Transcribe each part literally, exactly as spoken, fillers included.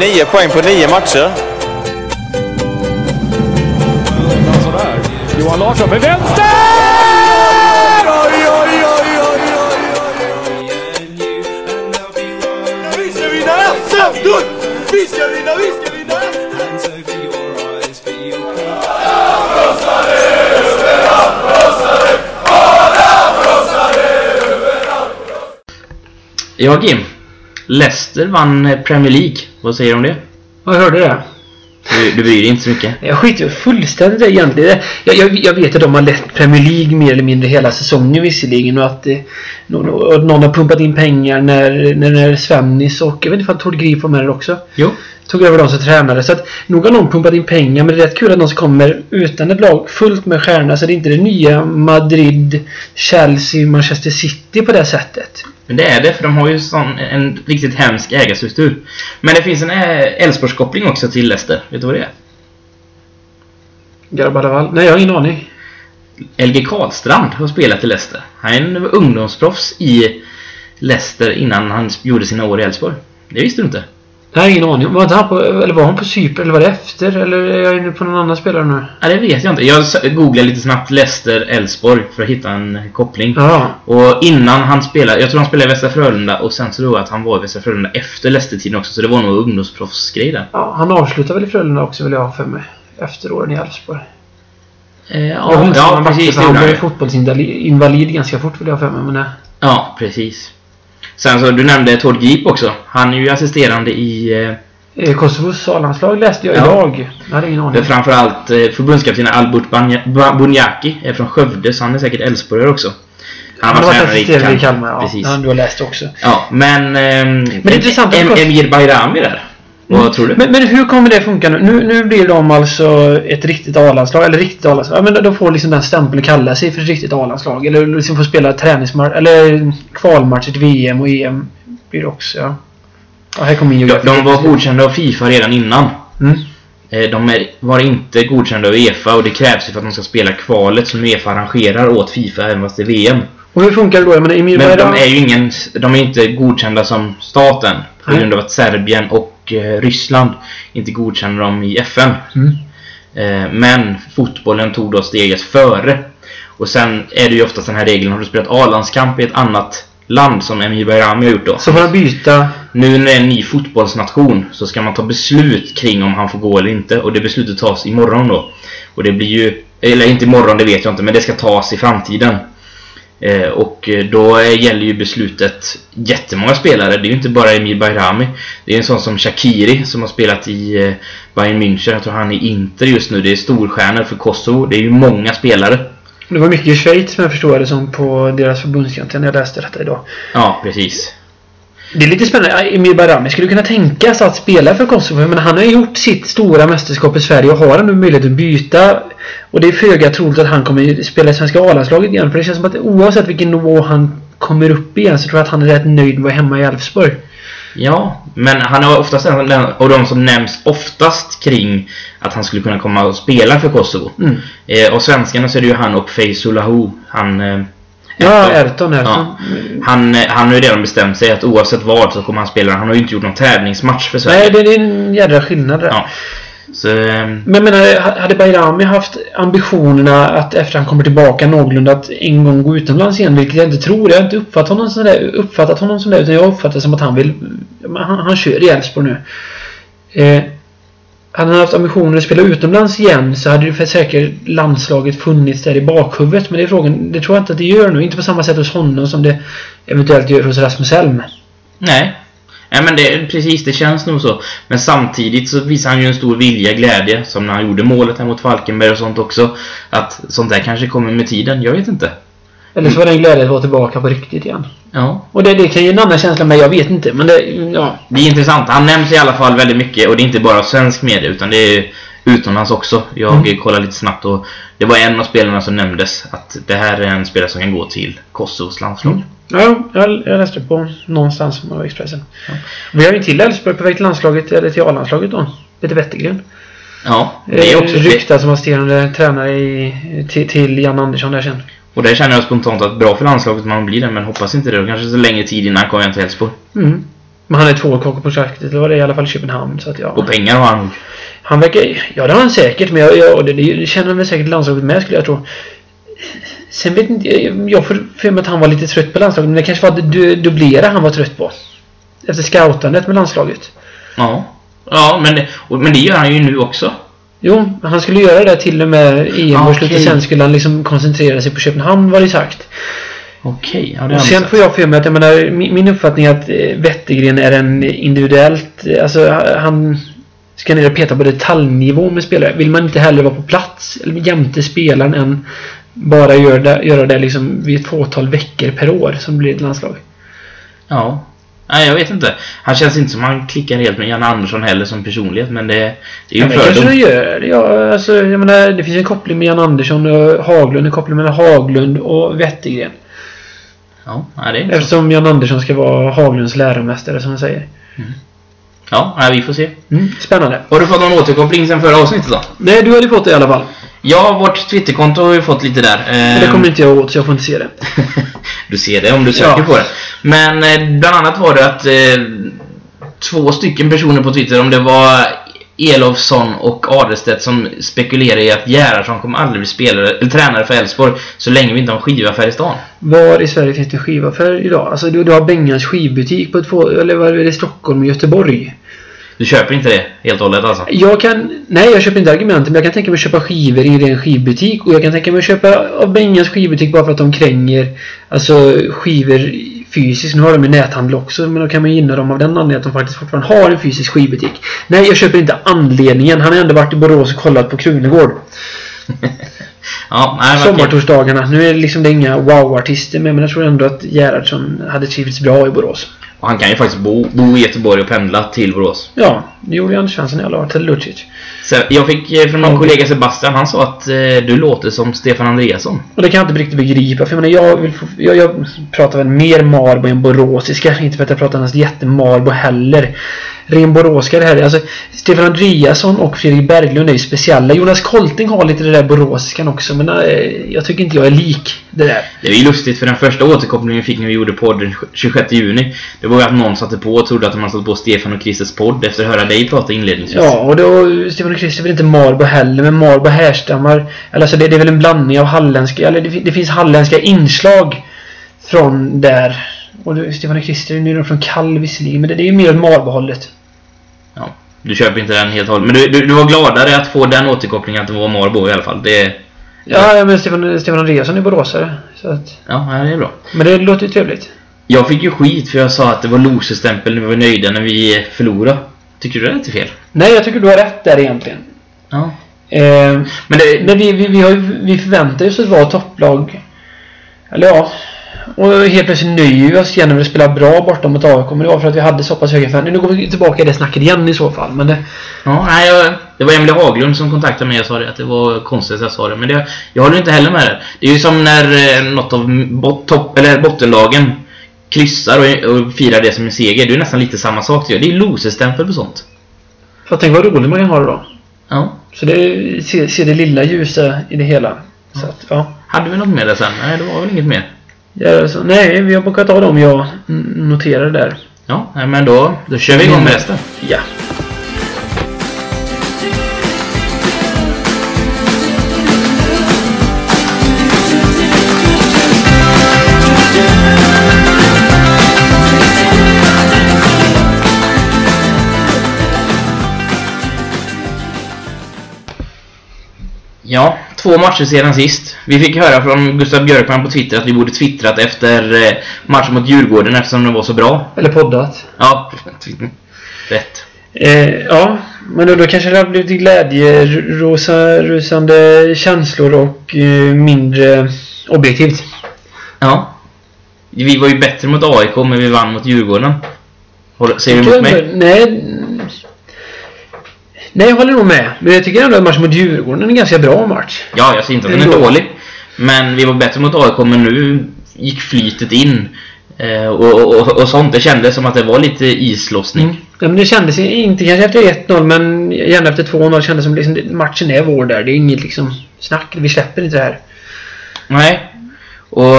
nio poäng på nio matcher. Johan Larsson med vänster! Vi ska vinna, vi ska vinna! Ja, Jim. Leicester vann Premier League. Vad säger du om det? Jag hörde det. Du, du bryr dig inte så mycket. Jag skiter fullständigt egentligen. Jag, jag, jag vet att de har lett Premier League mer eller mindre hela säsongen visserligen. Och att eh, någon, någon har pumpat in pengar när, när, när Svennis och jag vet inte om Tord Grip var med det också. Jo. Tog över de som tränade. Så att nog har någon pumpat in pengar. Men det är rätt kul att någon som kommer utan ett lag fullt med stjärna. Så det är inte det nya Madrid, Chelsea, Manchester City på det sättet. Men det är det, för de har ju sån, en riktigt hemsk ägarstruktur. Men det finns en Elfsborgskoppling också till Leicester. Vet du vad det är? Garabalaval? Nej, jag har ingen aning. L G Karlstrand har spelat i Leicester. Han var ungdomsproffs i Leicester innan han gjorde sina år i Elfsborg. Det visste du inte? Jag har ingen aning. Var han på, eller var han på Cypern? Eller var det efter? Eller är jag inne på någon annan spelare nu? Nej, det vet jag inte. Jag googlade lite snabbt Leicester Elfsborg för att hitta en koppling. Aha. Och innan han spelade, jag tror han spelade i Västra Frölunda. Och sen så då att han var i Västra Frölunda efter Leicester-tiden också. Så det var nog ungdomsproffsgrej där. Ja, han avslutade väl i Frölunda också, vill jag ha för mig. Efter åren i Elfsborg. Eh, ja, ja, ja han precis. Han blev fotbollsinvalid ganska fort, vill jag ha för mig. Men nej. Ja, precis. Sen så, du nämnde Tord Grip också. Han är ju assisterande i... Eh, Kosovos A-landslag läste jag ja. idag. Jag hade ingen aning. Framförallt eh, förbundskapten Albert Banja- Bunjaki är från Skövde, så han är säkert Elfsborg också. Han, han var assisterande i Kalmar, ja. Precis. Han du har läst också. Ja, men... Eh, men det är intressant att... Emir Bajrami där. Mm. Vad tror du? Men, men hur kommer det funka nu? nu? Nu blir de alltså ett riktigt A-landslag. Eller riktigt A-landslag. Ja, men de får liksom den stämpeln kalla sig för ett riktigt A-landslag. Eller liksom får spela träningsmatch. Eller kvalmatch till V M och E M. Blir det också, ja. ja här kommer de, de var godkända av FIFA redan innan. Mm. De är, var inte godkända av E F A. Och det krävs ju för att de ska spela kvalet som E F A arrangerar åt FIFA även fast det är V M. Och hur funkar det då? Jag menar, men de är ju ingen, de är inte godkända som staten. På grund av att Serbien och Ryssland inte godkänner dem i F N. Mm. Men fotbollen tog då steget före. Och sen är det ju oftast den här regeln. Har du spelat A-landskamp i ett annat land, som Emir Bajrami har gjort då, så får han byta. Nu när det är en ny fotbollsnation, så ska man ta beslut kring om han får gå eller inte. Och det beslutet tas imorgon då. Och det blir ju, eller inte imorgon, det vet jag inte, men det ska tas i framtiden. Och då gäller ju beslutet jättemånga spelare. Det är ju inte bara Emir Bajrami. Det är en sån som Shaqiri som har spelat i Bayern München. Jag tror han är Inter just nu. Det är storstjärnor för Kosovo. Det är ju många spelare. Det var mycket i Schweiz, som jag förstår det som, på deras förbundskantén. Jag läste detta idag. Ja, precis. Det är lite spännande. Emir Bajrami skulle kunna tänka sig att spela för Kosovo. Men han har ju gjort sitt stora mästerskap i Sverige och har han nu möjlighet att byta. Och det är föga troligt att han kommer spela i svenska A-landslaget igen. För det känns som att oavsett vilken nivå han kommer upp igen, så tror jag att han är rätt nöjd med att vara hemma i Elfsborg. Ja, men han är oftast en av de som nämns oftast kring att han skulle kunna komma och spela för Kosovo. Mm. eh, Och svenskarna så är det ju han och Feysulahu. Han... Eh, Ja, Erton, Erton. Ja. Han, han har ju redan bestämt sig att oavsett vad så kommer han spela. Han har ju inte gjort någon tävlingsmatch för Sverige. Nej, det är en jävla skillnad där. Ja. Så... Men menar, hade Bajrami haft ambitionerna att efter han kommer tillbaka någorlunda att en gång gå utomlands igen, vilket jag inte tror. Jag har inte uppfattat honom som det, uppfattat honom som det utan jag uppfattar som att han vill... Han, han kör i Elfsborg nu. Eh, hade han haft ambitioner att spela utomlands igen, så hade ju för säkert landslaget funnits där i bakhuvudet. Men det är frågan, det tror jag inte att det gör nu. Inte på samma sätt hos honom som det eventuellt gör hos Rasmus Elm. Nej, Nej men det, precis, det känns nog så. Men samtidigt så visar han ju en stor vilja, glädje, som när han gjorde målet här mot Falkenberg och sånt också. Att sånt där kanske kommer med tiden, jag vet inte. Eller så var det en glädje att vara tillbaka på riktigt igen. Ja. Och det, det kan ju en annan känsla med, jag vet inte. Men det, ja. Det är intressant. Han nämns i alla fall väldigt mycket. Och det är inte bara svensk media, utan det är utomlands också. Jag mm. kollade lite snabbt och det var en av spelarna som nämndes att det här är en spelare som kan gå till Kosovos landslag. Mm. Ja, jag, jag läste på någonstans på Expressen. Ja. Vi har ju till Elfsborg på väg till landslaget, eller till A-landslaget då. Lite Wettergren. Ja, det är också ryktat det... som assisterande tränare i, till, till Jan Andersson där sen. Och där känner jag spontant att bra för landslaget man blir det, men hoppas inte det. Kanske så länge tid innan kommer jag till Elfsborg. Mm. Men han är två kronor på traktet, det var det i alla fall i Köpenhamn. Så att, ja. Och pengar har han. Han verkar, ja det har han säkert, men jag, jag, det, det känner mig säkert landslaget med, skulle jag tro. Sen vet inte, jag, jag får för mig att han var lite trött på landslaget, men det kanske var du, dubblera han var trött på. Efter scoutandet med landslaget. Ja, ja men, och, men det gör han ju nu också. Jo, han skulle göra det till och med i E M och slutet, okay. Sen skulle han liksom koncentrera sig på Köpenhamn, var det sagt. Okej, ja, det och sen får jag för mig att jag menar, min, min uppfattning är att Wettergren är en individuellt, alltså han ska ner och peta på detaljnivå med spelare. Vill man inte heller vara på plats eller jämte spelaren än bara gör det, göra det liksom vid ett fåtal veckor per år som blir ett landslag. Ja. Nej, jag vet inte. Han känns inte som han klickar helt med Jan Andersson heller som personlighet, men det, det är ju en fördom. Det gör det. Ja, alltså, jag menar, det finns en koppling med Jan Andersson och Haglund, en koppling mellan Haglund och Wettergren. Ja, det är eftersom Jan Andersson ska vara Haglunds läromästare, som han säger. Mm. Ja, nej, vi får se. Mm. Spännande. Har du fått någon återkoppling sen förra avsnittet då? Nej, du hade fått det i alla fall. Ja, vårt Twitterkonto har ju fått lite där. Men det kommer inte jag åt, så jag får inte se det. Du ser det om du söker ja. på det. Men bland annat var det att eh, två stycken personer på Twitter, om det var Elofsson och Adelstedt, som spekulerade i att Gerhardsson kommer aldrig bli spelare eller tränare för Elfsborg så länge vi inte har en skivaffär i stan. Var i Sverige finns det en skivaffär idag? Alltså du, du har Bengans skivbutik på två, eller var det i Stockholm och Göteborg? Du köper inte det helt och hållet alltså? Jag kan, nej, jag köper inte argument, men jag kan tänka mig att köpa skivor i en skivbutik. Och jag kan tänka mig att köpa av Bengans skivbutik bara för att de kränger alltså skivor fysiskt. Nu har de ju näthandel också, men då kan man gynna dem av den anledningen att de faktiskt fortfarande har en fysisk skivbutik. Nej, jag köper inte anledningen. Han har ändå varit i Borås och kollat på Krunegård. Ja, sommartorsdagarna. Nu är det liksom det inga wow-artister, men jag tror ändå att Gerhardsson hade trivits bra i Borås. Och han kan ju faktiskt bo, bo i Göteborg och pendla till Borås. Ja, det gjorde Jan Andersson i alla år till Lucic. Så jag fick från min kollega Sebastian, han sa att eh, du låter som Stefan Andreasson. Och det kan jag inte riktigt begripa, för jag menar, jag, vill få, jag, jag pratar väl mer Marbo än boråsiska. Inte för att jag pratar annars jättemarbo heller. Ren boråska det här. Alltså, Stefan Andreasson och Fredrik Berglund är ju speciella. Jonas Kolting har lite det där boråsiskan också, men eh, jag tycker inte jag är lik det där. Det är ju lustigt, för den första återkopplingen fick när vi gjorde podden tjugosjätte juni. Det var ju att någon satte på och trodde att man satt på Stefan och Christers podd efter att höra dig prata inledningsvis. Ja, och då Stefan och Christer är inte Marbo heller, men Marbo härstammar, eller alltså det, det är väl en blandning av halländska, eller det, det finns halländska inslag från där. Och då, Stefan och Christer är nu från Kalvisli, men det, det är ju mer Marbo-hållet. Ja, du köper inte den helt hållet, men du, du, du var gladare att få den återkopplingen att det var Marbo i alla fall. Det Ja, ja men Stefan, Stefan Andreasson är boråsare, så att ja, det är bra. Men det låter ju trevligt. Jag fick ju skit för jag sa att det var losestämpel när vi var nöjda när vi förlorade. Tycker du det är inte fel? Nej, jag tycker du har rätt där egentligen. Ja. Eh, men det, men vi, vi, vi, har ju, vi förväntar oss att vara topplag. Eller ja. Och helt plötsligt nöjer vi oss igen när vi spelar bra bortom mot A I K. Men det var för att vi hade så pass höga fan. Nu går vi tillbaka i det snacket igen i så fall. Men det, ja, nej, jag, det var Emil Haglund som kontaktade mig och sa det, att det var konstigt att jag sa det. Men det, jag håller inte heller med det. Det är ju som när eh, något av bot, top, eller bottenlagen kryssar och, och firar det som en seger. Det är nästan lite samma sak till. Det är losestämpel på sånt. För tänk vad roligt man kan ha det då. Ja. Så det ser se det lilla ljuset i det hela. Ja. Så att, ja. Hade vi något mer där sen? Nej, det var väl inget mer. Ja, alltså, nej, vi har bokat av dem. Jag noterar det där. Ja, nej, men då, då kör vi igång med resten. Ja. Ja, två matcher sedan sist. Vi fick höra från Gustav Björkman på Twitter att vi borde twittrat efter matchen mot Djurgården eftersom den var så bra. Eller poddat. Ja, rätt. Eh, ja, men då, då kanske det har blivit glädjerusande känslor och eh, mindre objektivt. Ja. Vi var ju bättre mot A I K, men vi vann mot Djurgården. Ser du emot mig? Nej, Nej, jag håller nog med. Men jag tycker ändå att matchen mot Djurgården är en ganska bra match. Ja, jag ser inte att den är dålig. Men vi var bättre mot A I K, men nu gick flytet in. Eh, och, och, och sånt. Det kändes som att det var lite islossning. Mm. Ja, men det kändes inte kanske efter ett noll, men gärna efter två noll kändes som liksom, matchen är vår där. Det är inget liksom snack. Vi släpper inte det här. Nej. Och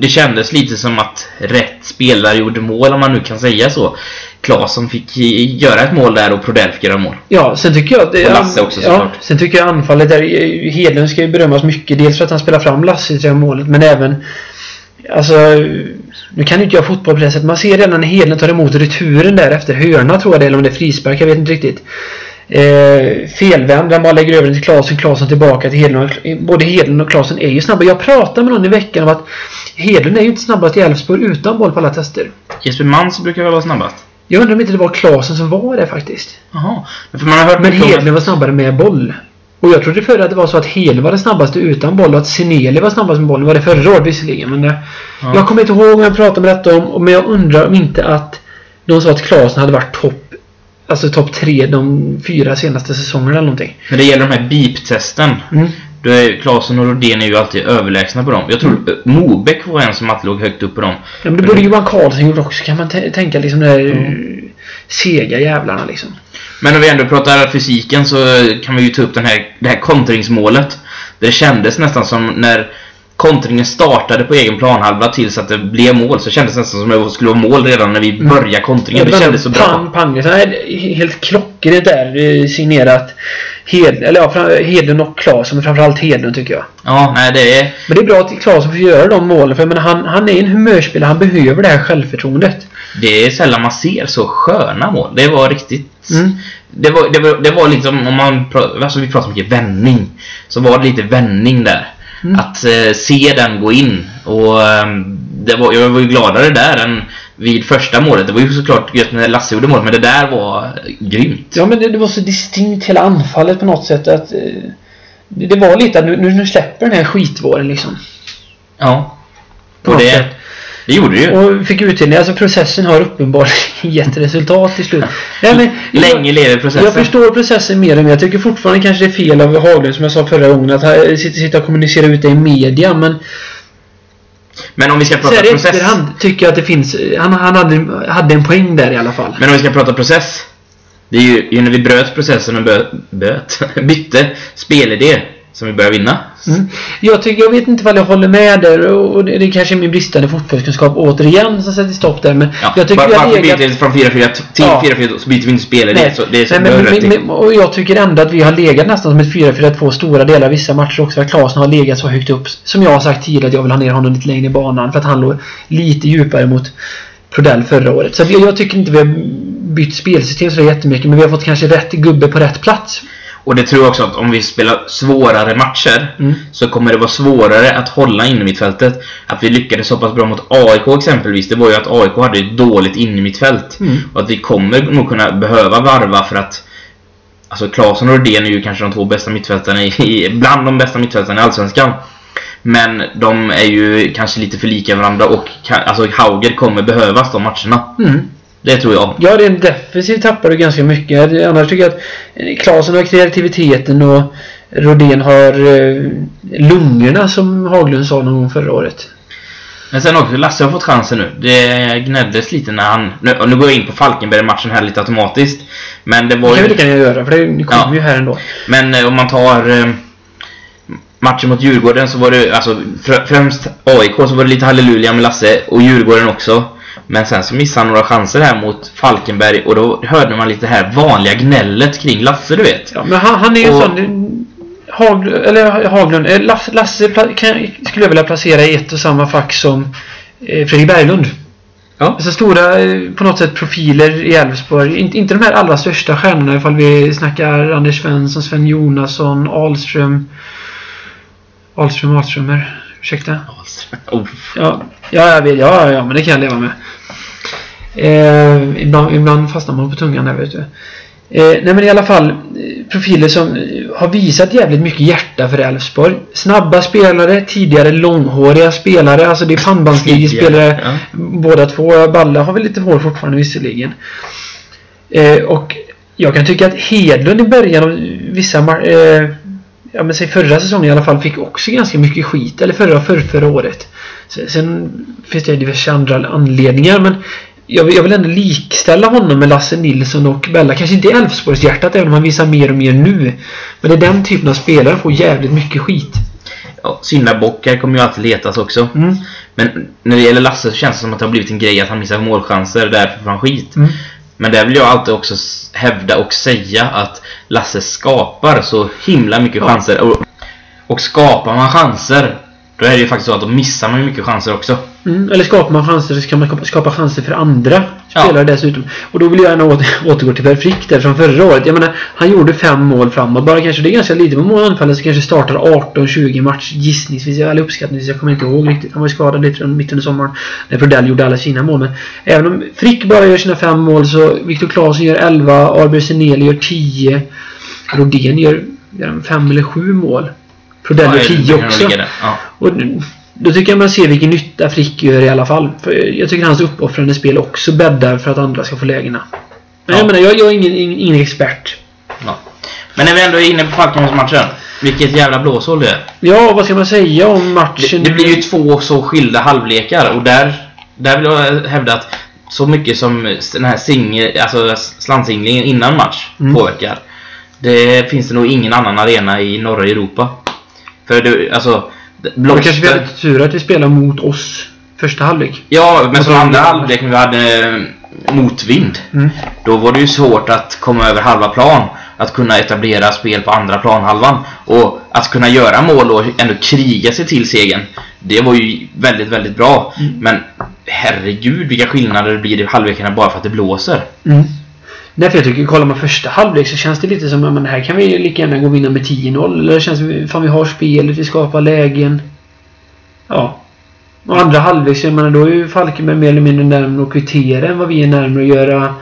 det kändes lite som att rätt spelare gjorde mål, om man nu kan säga så. Claesson fick göra ett mål där och Prodell fick göra mål. Ja, sen tycker jag det, och Lasse också såklart. Ja, sen tycker jag anfallet där, Hedlund ska ju berömmas mycket. Dels för att han spelar fram Lasse till målet, men även, alltså, nu kan ju inte jag fotboll på det sättet. Man ser redan när Hedlund tar emot returen där efter hörna, tror jag det, eller om det är frispark, jag vet inte riktigt. Eh, felvänd, den bara lägger över den till Claesson, Claesson tillbaka till Hedlund. Både Hedlund och Claesson är ju snabba. Jag pratade med någon i veckan om att Hedlund är ju inte snabbast i Elfsborg utan boll på alla tester. Jesper Mans brukar väl vara snabbast. Jag undrar om inte det var Claesson som var det faktiskt. Jaha. Men, för man har hört Men Hedlund var snabbare med boll. Och jag trodde förr att det var så att Hedlund var det snabbaste utan boll och att Sinelli var snabbast med boll. Det var det förra året visserligen, men det, ja. Jag kommer inte ihåg om jag pratade med detta om. Men jag undrar om inte att någon sa att Claesson hade varit topp, alltså topp tre de fyra senaste säsongerna eller någonting. När det gäller de här beep-testen, mm. då är Claesson och Roden är ju alltid överlägsna på dem. Jag tror mm. Mobeck var en som alltid låg högt upp på dem. Ja, men det borde Johan Karlsson gjort också, kan man t- tänka liksom de här mm. sega jävlarna liksom. Men om vi ändå pratar fysiken så kan vi ju ta upp den här, det här kontringsmålet. Det kändes nästan som när kontringen startade på egen planhalva tills att det blev mål, så kändes det nästan som att det skulle vara mål redan när vi började kontringen. Det kändes så bra. Pang, så helt klockrigt där signerat Hed, eller ja, Hedlund och Claesson, men framförallt Hedlund tycker jag. Ja, nej, det är... Men det är bra att Claesson får göra de målen, för men han, han är en humörspelare, han behöver det här självförtroendet. Det är sällan man ser så sköna mål. Det var riktigt... Mm. Det, var, det, var, det var liksom, om man pratar, alltså vi pratar mycket vändning, så var det lite vändning där. Mm. Att eh, se den gå in. Och eh, det var, jag var ju gladare där än vid första målet. Det var ju såklart gött när Lasse gjorde målet, men det där var grymt. Ja, men det, det var så distinkt hela anfallet på något sätt att, eh, det, det var lite att nu, nu släpper den här skitvåren liksom. Ja. Och det, det gjorde det ju. Och fick utdelning. Alltså processen har uppenbart gett resultat till slut. Nej, men, länge lever processen. Jag förstår processen mer och mer. Jag tycker fortfarande kanske det är fel av Haglund, som jag sa förra gången, att sitta och kommunicera ut det i media. Men, men om vi ska prata så process, han tycker jag att det finns. Han, han hade, hade en poäng där i alla fall. Men om vi ska prata process, det är ju, ju när vi bröt processen och bö, böt, bytte spelidé som vi börjar vinna. Mm. Jag, tycker, jag vet inte vad jag håller med där, och det, det kanske är min bristande fotbollskunskap återigen som sätter stopp där, men ja, jag tycker bara, jag legat... byter från fyra fyra till ja. fyra fyra så byter vi inte spelare. Nej. Det så det är så Nej, men, men, men, och jag tycker ändå att vi har legat nästan som ett fyra fyra två stora delar vissa matcher också, att Claesson har legat så högt upp, som jag har sagt tidigare, att jag vill ha ner honom lite längre i banan för att han låg lite djupare mot Prodell förra året. Så jag, jag tycker inte vi har bytt spelsystem så jättemycket, men vi har fått kanske rätt gubbe på rätt plats. Och det tror jag också, att om vi spelar svårare matcher mm. så kommer det vara svårare att hålla in i mittfältet. Att vi lyckades hoppas bra mot A I K exempelvis, det var ju att A I K hade ett dåligt in i mittfält. Mm. Och att vi kommer nog kunna behöva varva, för att alltså Claesson och Roden är ju kanske de två bästa mittfältarna i, bland de bästa mittfältarna i Allsvenskan. Men de är ju kanske lite för lika varandra, och alltså Hauger kommer behövas de matcherna. Mm. Det tror jag. Ja, det är en defensiv tappar du ganska mycket. Annars tycker jag att Claesson har kreativiteten och Roden har lungorna, som Haglund sa någon gång förra året. Men sen också, Lasse har fått chansen nu. Det gnälldes lite när han... Nu, nu går jag in på Falkenberg-matchen här lite automatiskt. Men det var ju... Ja, det kan jag göra, för det kommer ja. ju här ändå. Men om man tar... matchen mot Djurgården så var det... Alltså, främst A I K så var det lite halleluja med Lasse, och Djurgården också. Men sen så missade han några chanser här mot Falkenberg, och då hörde man lite här vanliga gnället kring Lasse, du vet. Ja, men han, han är ju och... sån Hagl, eller Haglund, Lasse, Lasse kan, skulle jag vilja placera i ett och samma fack som eh, Fredrik Berglund. Ja. Så stora på något sätt profiler i Elfsborg, inte, inte de här allra största stjärnorna, ifall vi snackar Anders Svensson, Sven Jonasson, Ahlström Ahlström, Ahlströmer ursäkta. Oh. Ja, ja, jag vet, ja, ja, men det kan jag leva med. Eh, ibland, ibland fastnar man på tungan där, vet du. Eh, nej, men i alla fall profiler som har visat jävligt mycket hjärta för Elfsborg. Snabba spelare, tidigare långhåriga spelare, alltså det är pannbandsligespelare, ja. Båda två. Balla har väl lite hår fortfarande visserligen. Eh, och jag kan tycka att Hedlund i början av vissa mar- eh, ja, men säg förra säsongen i alla fall, fick också ganska mycket skit, eller förra förra, förra året. Sen finns det diverse andra anledningar, men jag vill, jag vill ändå likställa honom med Lasse Nilsson och Bella. Kanske inte Elfsborgs hjärtat, även om han visar mer och mer nu, men det är den typen av spelare får jävligt mycket skit. ja, syndabockar kommer ju alltid letas också. Mm. Men när det gäller Lasse så känns det som att det har blivit en grej att han missar målchanser och därför får han skit. Mm. Men där vill jag alltid också hävda och säga att Lasse skapar så himla mycket ja. chanser. Och, och skapar man chanser, då är det ju faktiskt så att de missar man mycket chanser också. Mm, eller skapar man chanser så kan man skapa chanser för andra spelare ja. dessutom. Och då vill jag gärna återgå till Frick där från förra året. Jag menar, han gjorde fem mål framåt. Bara kanske det är ganska lite på målanfallen så kanske startar arton tjugo match gissningsvis. Eller uppskattningsvis, jag kommer inte ihåg riktigt. Han var ju skadad lite mitt under sommaren när Prodell gjorde alla sina mål. Men även om Frick bara gör sina fem mål så Viktor Claesson gör elva, Arber Seneli gör tio, Roden gör fem eller sju mål. Prodell gör tio också. Ja. Och då tycker jag man ser vilken nytta Frick gör i alla fall. För jag tycker hans uppoffrande spel också bäddar för att andra ska få lägena. Men ja. jag menar, jag, jag är ingen, ingen, ingen expert. Ja. Men när vi ändå är inne på Falkenbergsmatchen, vilket jävla blåshåll det är. Ja, vad ska man säga om matchen? Det, det blir ju två så skilda halvlekar. Och där, där vill jag hävda att så mycket som den här singel, alltså slantsinglingen innan match mm. påverkar. Det finns det nog ingen annan arena i norra Europa. För det, alltså... Blåste. Det kanske vi hade tur att vi spelade mot oss första halvlek. Ja, men som andra halvlek när vi hade motvind mm. då var det ju svårt att komma över halva plan, att kunna etablera spel på andra planhalvan och att kunna göra mål och ändå kriga sig till segern. Det var ju väldigt, väldigt bra mm. Men herregud vilka skillnader det blir i halvlekarna bara för att det blåser mm. Nej, för jag tycker, kollar man första halvlek så känns det lite som men här kan vi lika gärna gå vinna med tio noll. Eller det känns som fan vi har spelet, vi skapar lägen. Ja. Och andra halvlek så menar, då är ju Falkenberg mer eller mindre närmare att kvittera än vad vi är närmare att göra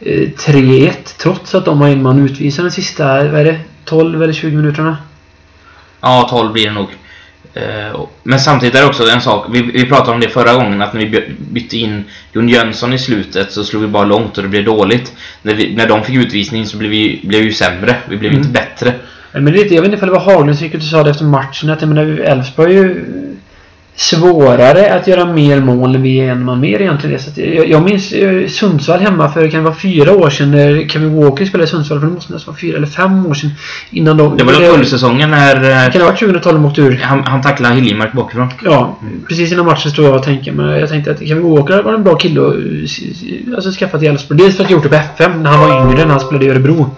eh, tre ett. Trots att de har en man utvisar den sista, vad är det, tolv eller tjugo minuterna? Ja, tolv blir det nog. Men samtidigt är det också en sak vi, vi pratade om det förra gången, att när vi bytte in Jon Jönsson i slutet så slog vi bara långt och det blev dåligt. När, vi, när de fick utvisning så blev vi, blev vi sämre, vi blev mm. inte bättre. Men det, jag vet inte ifall det var Haglund som gick ut och sa det efter matchen, att Elfsborg är ju svårare att göra mer mål än vi är en man mer egentligen. Så att jag, jag minns Sundsvall hemma för det kan vara fyra år sedan när Kevin Walker spelade i Sundsvall, för det måste nästan vara fyra eller fem år sedan innan de, det var då fullsäsongen när det kan ha varit tjugohundratalet åkte ur. Han, han tacklade Hiljemark bakifrån. Ja, mm. precis innan matchen stod jag och tänkte, men jag tänkte att Kevin Walker var en bra kille och alltså skaffat i Elfsborg. Dels för att jag gjort det på F fem när han var yngre, när han spelade i Örebro.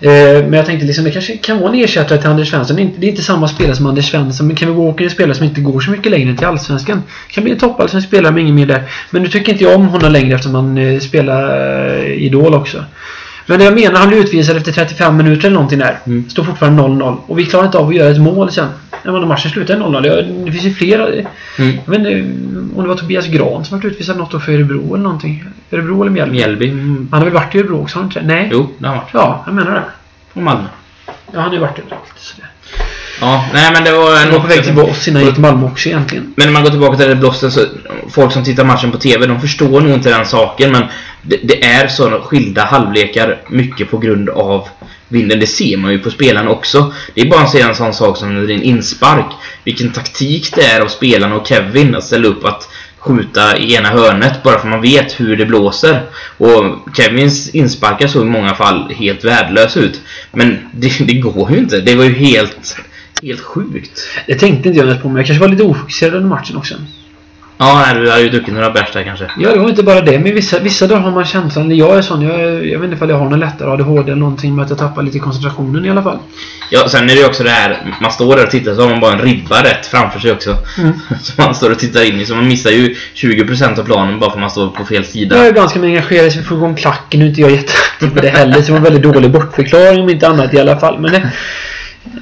Men jag tänkte liksom, det kanske kan vara en ersättare till Anders Svensson. Det är inte, det är inte samma spelare som Anders Svensson, men Kevin Walker är en spelare som inte går så mycket längre till Allsvenskan. Kan bli en toppallsvensk spelare med ingen mer där. Men nu tycker inte jag om honom längre eftersom han spelar Idol också. Men jag menar, han blir utvisad efter trettiofem minuter eller någonting där. Mm. Står fortfarande noll noll. Och vi klarar inte av att göra ett mål sen. När man har matchen slutar noll noll. Det finns ju flera. Mm. Men om det var Tobias Gran som varit utvisad något då för Örebro eller någonting. Örebro eller Mjällby. Mjällby. Mm. Han har väl varit i Örebro också, har han inte? Nej. Jo, det har varit. Ja, jag menar det. Och Malmö. Ja, han har ju varit i Örebro. Ja, nej men det var en... på väg till oss innan jag gick till Malmö också egentligen. Men när man går tillbaka till det blåsten så... Folk som tittar matchen på tv, de förstår nog inte den saken. Men det, det är sådana skilda halvlekar mycket på grund av vinden. Det ser man ju på spelarna också. Det är bara att se en sån sak som en inspark. Vilken taktik det är av spelarna och Kevin att ställa upp att skjuta i ena hörnet bara för man vet hur det blåser. Och Kevins insparkar så i många fall helt värdelös ut. Men det, det går ju inte. Det var ju helt... Helt sjukt. Jag tänkte inte jag på mig. Jag kanske var lite ofokuserad under matchen också. Ja, nej, du har ju druckit några bärs där kanske. Ja, det var inte bara det. Men vissa, vissa dagar har man känslan. Jag är sån. Jag, jag vet inte om jag har någon lättare A D H D eller någonting. Men att jag tappar lite koncentrationen i alla fall. Ja, sen är det ju också det här. Man står där och tittar så har man bara en ribba rätt framför sig också. Mm. Så man står och tittar in i. Så man missar ju tjugo procent av planen bara för att man står på fel sida. Jag är ganska engagerad så vi får igång klacken. Nu är inte jag jätteaktiv på det heller. Så det var en väldigt dålig bortförklaring om inte annat i alla fall. Men nej.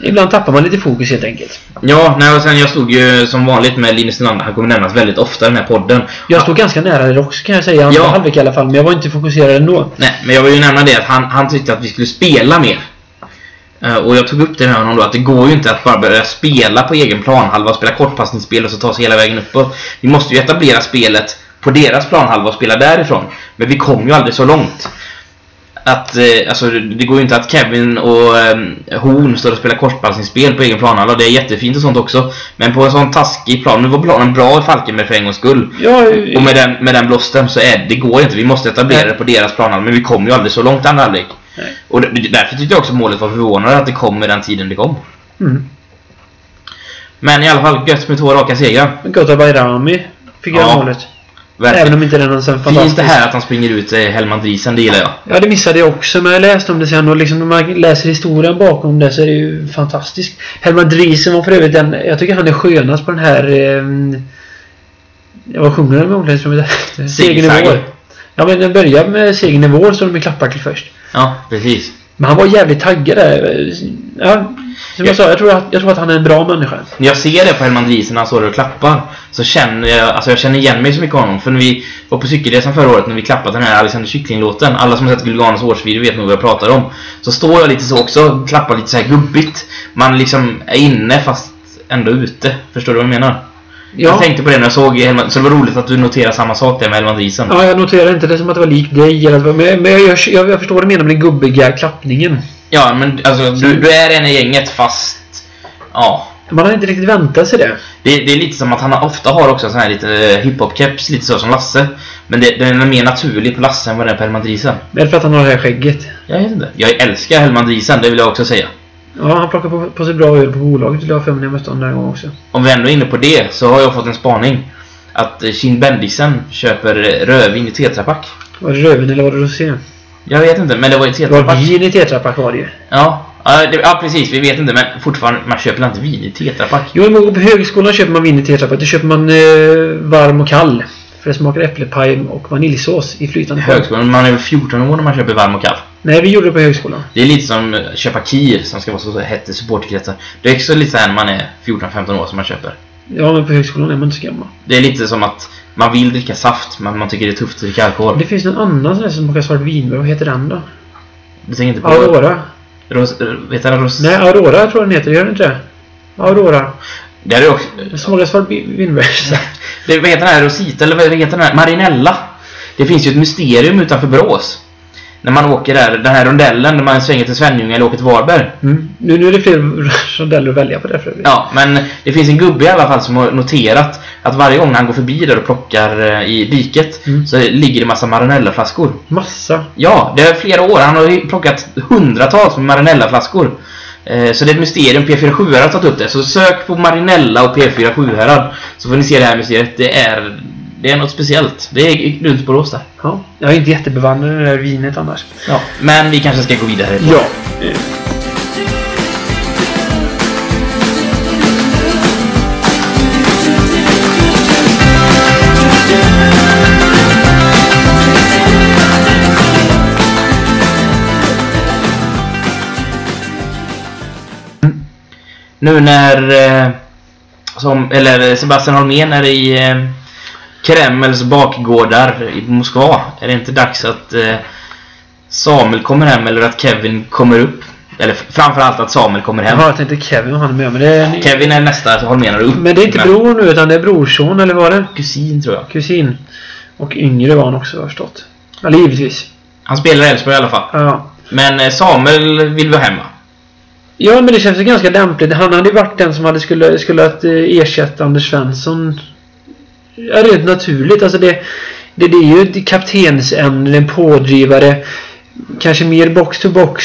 Ibland tappar man lite fokus helt enkelt. Ja, nej, och sen jag stod ju som vanligt med Linus Nylander. Han kommer nämnas väldigt ofta i den här podden. Jag stod ganska nära det också kan jag säga. Andra ja. halvlek i alla fall, men jag var inte fokuserad ändå. Nej, men jag vill ju nämna det att han, han tyckte att vi skulle spela mer. uh, Och jag tog upp det med honom då, att det går ju inte att bara börja spela på egen planhalva och spela kortpassningsspel och så ta sig hela vägen uppåt. Vi måste ju etablera spelet på deras planhalva och spela därifrån. Men vi kom ju aldrig så långt. Att, alltså, det går ju inte att Kevin och eh, Horn står och spelar korspassningsspel på egen plan. Och det är jättefint och sånt också. Men på en sån taskig plan, nu var planen bra i Falkenberg för en gångs skull. Ja, och med den, med den blåsten så är det går inte. Vi måste etablera det på deras plan. Men vi kom ju aldrig så långt andra halvlek. Och därför tyckte jag också målet var förvånande att det kom i den tiden det kom. Mm. Men i alla fall gött med två raka segrar. Men gott att Bajrami fick göra ja, målet. Verkligen. Även om inte det är någon sen fantastisk. Finns det här att han springer ut eh, Helman Driesen, det gillar jag. Ja, det missade jag också, men jag läste om det sen. Och liksom, när man läser historien bakom det så är det ju fantastiskt. Helman Driesen var för övrigt den, jag tycker han är skönast på den här eh, jag var sjunger med omklädningsrummet. Segernivåer. Ja, men den börjar med segernivåer så de är klappar till först. Ja, precis. Men han var jävligt taggad där. Ja, som jag, jag sa, jag tror, att, jag tror att han är en bra människa. När jag ser det på Helman Driesen när han står och klappar, så känner jag, alltså jag känner igen mig så mycket av honom. För när vi var på cykelresan förra året, när vi klappat den här Alexander Kyckling-låten, alla som har sett Gulganes årsvideo vet nog vad jag pratar om. Så står jag lite så också, klappar lite så här gubbigt. Man liksom är inne fast ändå ute, förstår du vad jag menar? Ja. Jag tänkte på det när jag såg Helman, så det var roligt att du noterar samma sak där med Helman Driesen. Ja, jag noterar inte det som att det var lik dig eller, men, men jag, jag, jag, jag förstår vad du menar med den gubbiga klappningen. Ja, men alltså, du, du är en i gänget fast, ja. Man har inte riktigt väntat sig det. Det, det är lite som att han ofta har också sån här lite hiphop-keps, lite så som Lasse. Men det, den är mer naturlig på Lasse än vad den är på Helman Driesen. Men det är för att han har det här skägget. Jag vet inte. Jag älskar Helman Driesen, det vill jag också säga. Ja, han plockar på, på sig bra öl på bolaget till jag för mig mötte andra gången också. Om vi ändå är inne på det så har jag fått en spaning att Shin Bendisen köper rödvin i tetrapack. Var det rödvin eller var det rosé? Jag vet inte, men det var ju tetrapack. Det var vin i tetrapack var det ju. Ja, det, ja precis, vi vet inte, men fortfarande man köper inte vin i tetrapack. Jo, men på högskolan köper man vin i tetrapack. Då köper man eh, varm och kall. För det smakar äpplepaj och vaniljsås i flytande form. Högskolan, man är väl fjorton år när man köper varm och kall. Nej, vi gjorde det på högskolan. Det är lite som köpa kir som ska vara så hett i supportkretsar. Det är också lite så här när man är fjorton femton år som man köper. Ja, men på högskolan är man inte så gammal. Det är lite som att man vill dricka saft, men man tycker det är tufft att dricka alkohol. Det finns någon annan sån där som smakar svart vinbär. Vad heter den då? Du tänker inte på Aurora? Ros, vet du, Ros... Nej, Aurora tror jag den heter. Gör den inte det? Aurora. Det är det också. Det smakar svart vinbär. Det, vad heter den här? Rosita? Eller vad heter den här? Marinella. Det finns ju ett mysterium utanför Borås. När man åker där, den här rondellen där man svänger till Svenljunga eller åker till Varberg. Mm. Nu, nu är det fler rondeller att välja på det för övrigt. Ja, men det finns en gubbe i alla fall som har noterat att varje gång han går förbi där och plockar i diket mm. så ligger det massa Marinella-flaskor. Massa? Ja, det är flera år. Han har plockat hundratals med Marinella-flaskor. Så det är ett mysterium. P fyrtiosju har tagit upp det. Så sök på Marinella och P fyrtiosju så får ni se det här mysteriet. Det är... Det är något speciellt. Det är runt Borås där. Ja. Jag är inte jättebevandrad i det här vinet annars. Ja, men vi kanske ska gå vidare. Ja. Mm. Nu när eh, som, eller Sebastian Holmén är i... Eh, Kremls bakgårdar i Moskva. Är det inte dags att eh, Samuel kommer hem eller att Kevin kommer upp? Eller framförallt att Samuel kommer hem. Jag tänkte Kevin och han är med, men det är... Kevin är nästa, så har menar upp. Men det är inte bror nu utan det är brorson eller vad det? Kusin tror jag. Kusin. Och yngre var han också, förstått. Eller givetvis. Han spelar i Elfsborg i alla fall. Ja. Men Samuel vill vara hemma. Ja, men det känns ju ganska lämpligt. Han hade ju varit den som hade skulle, skulle att ersätta Anders Svensson. Ja, det är naturligt. Alltså det, det, det är ju ett kaptensämne, en pådrivare. Kanske mer box to box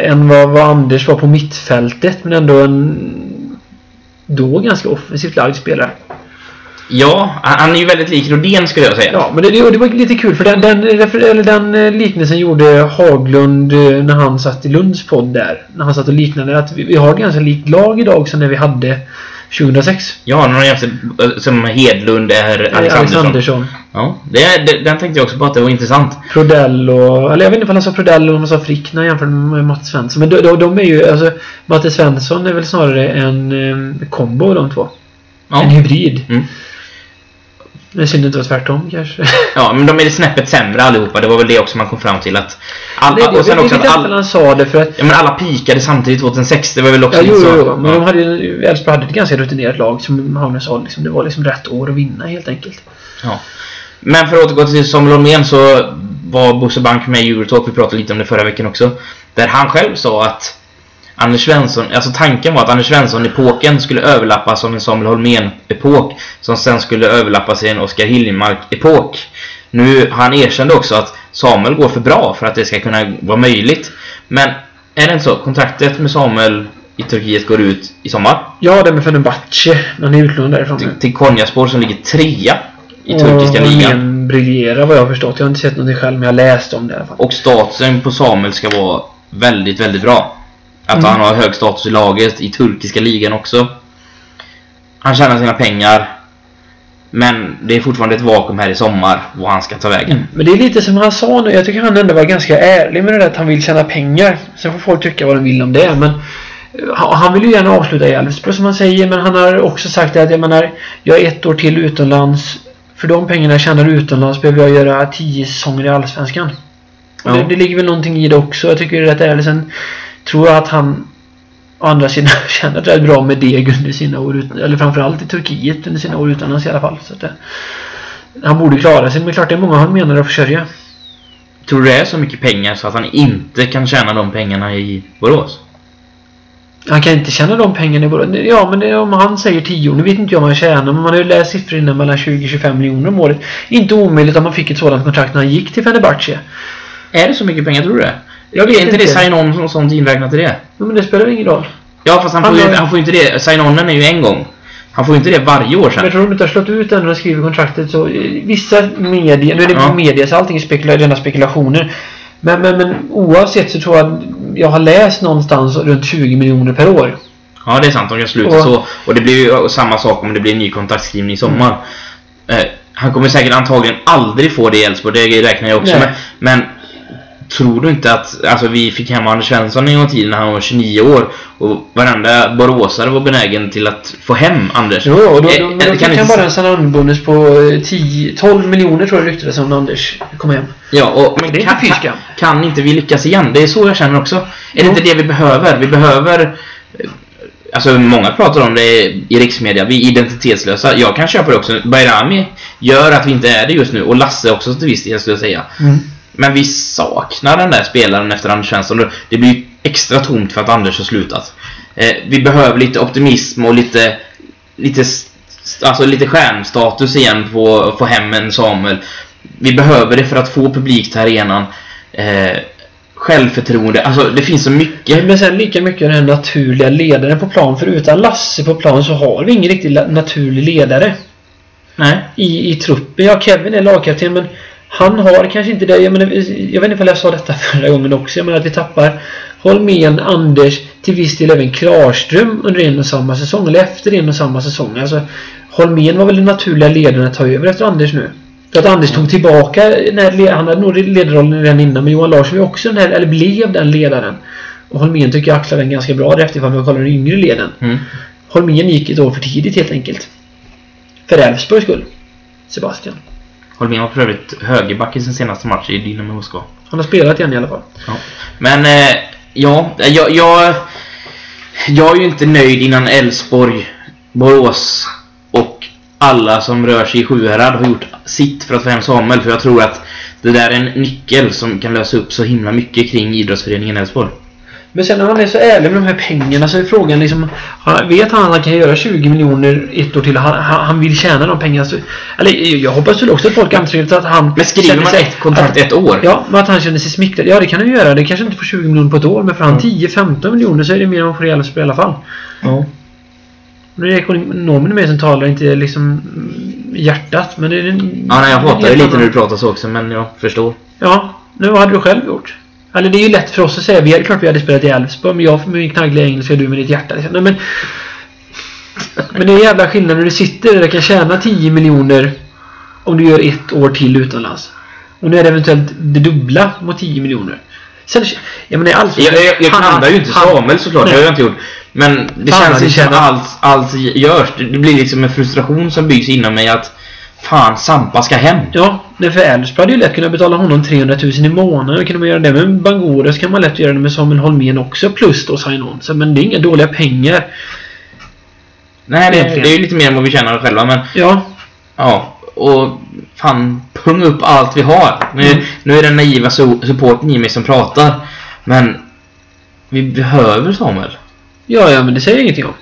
än vad, vad Anders var på mittfältet. Men ändå en då ganska offensivt lagd spelare. Ja, han är ju väldigt lik Roden skulle jag säga. Ja, men det, det var lite kul. För den, den, den liknelsen gjorde Haglund när han satt i Lunds podd där. När han satt och liknade att vi, vi har ett ganska likt lag idag som när vi hade... tjugohundrasex. Ja, någon jämfört som Hedlund är Alexandersson. Ja, det, det, den tänkte jag också på att det var intressant. Prodell och... Eller jag vet inte om han sa Prodell och man sa Frick när jag jämförde med Matt Svensson. Men de, de, de är ju... Alltså, Matt Svensson är väl snarare en um, kombo de två. Ja. En hybrid. Mm. Det synd inte vara tvärtom kanske. Ja, men de är snäppet sämre allihopa. Det var väl det också man kom fram till att alla, det, det, och sen det, också det, att alla han sa det för att ja, men alla pikade samtidigt tjugohundrasex. Det var väl också ja, jo, så. Jo, jo. Men de hade Elfsborg hade ett ganska rutinerat lag som Haglund sa liksom, det var liksom rätt år att vinna helt enkelt. Ja. Men för att återgå till Samuel Holmén så var Bosse Bank med i Eurotalk. Vi pratade lite om det förra veckan också. Där han själv sa att Anders Svensson, alltså tanken var att Anders Svensson-epoken skulle överlappas av en Samuel Holmén-epok som sen skulle överlappas i en Oskar Hiljemark-epok. Nu, han erkände också att Samuel går för bra för att det ska kunna vara möjligt. Men är det inte så? Kontraktet med Samuel i Turkiet går ut i sommar. Ja, det är med Fenerbahçe. Man är utlånad därifrån. Till, till Konyaspor som ligger trea i och turkiska ligan. Och en Brygera vad jag har förstått. Jag har inte sett någonting själv, men jag har läst om det i alla fall. Och statusen på Samuel ska vara väldigt, väldigt bra. Att mm. han har hög status i laget, i turkiska ligan också. Han tjänar sina pengar. Men det är fortfarande ett vakuum här i sommar vad han ska ta vägen. Mm. Men det är lite som han sa nu. Jag tycker han ändå var ganska ärlig med det där att han vill tjäna pengar. Sen får folk tycka vad de vill om det. Men han vill ju gärna avsluta i Elfsborg som han säger. Men han har också sagt att jag, menar, jag är ett år till utomlands. För de pengarna jag tjänar utomlands behöver jag göra tio säsonger i Allsvenskan. Och ja. det, det ligger väl någonting i det också. Jag tycker det är rätt ärligt. Sen tror jag att han... Å andra sidan känner det bra med deg under sina år ut, eller framförallt i Turkiet under sina år utomlands i alla fall. Så att det, han borde klara sig, men klart det är många han menar att försörja. Tror du det är så mycket pengar så att han inte kan tjäna de pengarna i Borås? Han kan inte tjäna de pengarna i Borås. Ja, men det, om han säger tio, nu vet inte jag vad han tjänar, men man har ju läst siffror innan mellan tjugo till tjugofem miljoner om året. Inte omöjligt att man fick ett sådant kontrakt när han gick till Fenerbahçe. Är det så mycket pengar tror du det? Jag vet inte det, sign-on och sånt inräknat till det. Men det spelar ingen roll. Ja, fast han, han, får, ju, har... han får inte det. Sign-onen är ju en gång. Han får inte det varje år sen. Men tror du inte har slått ut den och skriver kontraktet så... Vissa medier, nu är det ja. medier så allting är spekula- rena spekulationer. Men, men, men oavsett så tror jag att jag har läst någonstans runt tjugo miljoner per år. Ja, det är sant. De kan sluta och... så. Och det blir ju samma sak om det blir en ny kontraktskrivning i sommar. Mm. Eh, han kommer säkert antagligen aldrig få det i Elfsborg. Det räknar jag också med. Men... Tror du inte att, alltså vi fick hem Anders Svensson en gång till när han var tjugonio år och varenda boråsare var benägen till att få hem Anders? Jo, då, då, eh, då, då kan, kan inte... bara en salonbonus på tio till tolv miljoner tror jag ryktade som Anders kom hem. Ja, och men det kan, inte kan, kan inte vi lyckas igen? Det är så jag känner också. Är jo. det inte det vi behöver? Vi behöver, alltså många pratar om det i riksmedia, vi är identitetslösa. Jag kan köpa det också. Bajrami gör att vi inte är det just nu och Lasse också till viss del skulle jag säga. Mm. Men vi saknar den där spelaren efter Anders Svensson. Det blir extra tomt för att Anders har slutat. Eh, vi behöver lite optimism och lite, lite, alltså lite stjärnstatus igen på att få hem en Samuel. Vi behöver det för att få publik till arenan. Eh, självförtroende. Alltså det finns så mycket. Men sen lika mycket den naturliga ledaren på plan. För utan Lasse på plan så har vi ingen riktigt naturlig ledare. Nej. I, i truppen. Ja, Kevin är lagkapten men... Han har kanske inte det, jag, menar, jag vet inte om jag sa detta förra gången också, jag menar att vi tappar Holmén, Anders, till viss del även Klarström under en och samma säsong, eller efter en och samma säsong. Alltså, Holmén var väl den naturliga ledaren att ta över efter Anders nu. För att Anders tog tillbaka, när han hade nog ledarrollen redan innan, men Johan Larsson var också den här, eller blev den ledaren. Och Holmén tycker jag axlade den ganska bra därefter, för att man kollar den yngre leden. Mm. Holmén gick ett år för tidigt helt enkelt. För Elfsborgs skull, Sebastian. Holmén har för övrigt högerback i sin senaste match i Dynamo Moskva. Han har spelat igen i alla fall. Ja. Men eh, ja, jag, jag, jag är ju inte nöjd innan Elfsborg, Borås och alla som rör sig i Sjuhärad har gjort sitt för att få hem Samuel. För jag tror att det där är en nyckel som kan lösa upp så himla mycket kring idrottsföreningen Elfsborg. Men sen när han är så ärlig med de här pengarna så är frågan liksom, han vet han att han kan göra tjugo miljoner ett år till, han, han vill tjäna de pengarna så, eller jag hoppas väl också att folk anser att han... Men skriver man sig, ett kontrakt att, ett år? Ja, men att han känner sig smickrad, ja det kan han ju göra, det kanske inte får tjugo miljoner på ett år, men för han mm. tio femton miljoner så är det mer än man får i Elfsborg i alla fall. Ja. Nu är det ekonomen med som talar, inte liksom hjärtat, men det är... En, ja, nej, jag pratar ju lite när du pratar så också, men jag förstår. Ja, nu vad hade du själv gjort? Eller det är ju lätt för oss att säga, vi hade, klart vi hade spelat i Elfsborg, men jag för min knaggliga engelska, du med ditt hjärta. Nej, men, men det är en jävla skillnad när du sitter där du kan tjäna tio miljoner om du gör ett år till utomlands. Och nu är det eventuellt det dubbla mot tio miljoner. Sen, jag menar, alltså, jag, jag, jag klandrar ju inte Samuel han, såklart, nej. Det har jag inte gjort. Men det fan, känns inte som allt, allt görs. Det blir liksom en frustration som byggs inom mig att fan, Sampa ska hem. Ja, för Elfsborg hade ju lätt kunnat betala honom trehundratusen i månaden. Då kunde man göra det med Bangor, så kan man lätt göra det med Samuel Holmén också. Plus då sign-on. Men det är inga dåliga pengar. Nej, det, det är ju lite mer än vad vi tjänar själva. Men ja. Ja, och fan, pung upp allt vi har. Nu, mm. nu är det naiva supporten i mig som pratar. Men vi behöver Samuel. Ja, ja, men det säger ingenting om.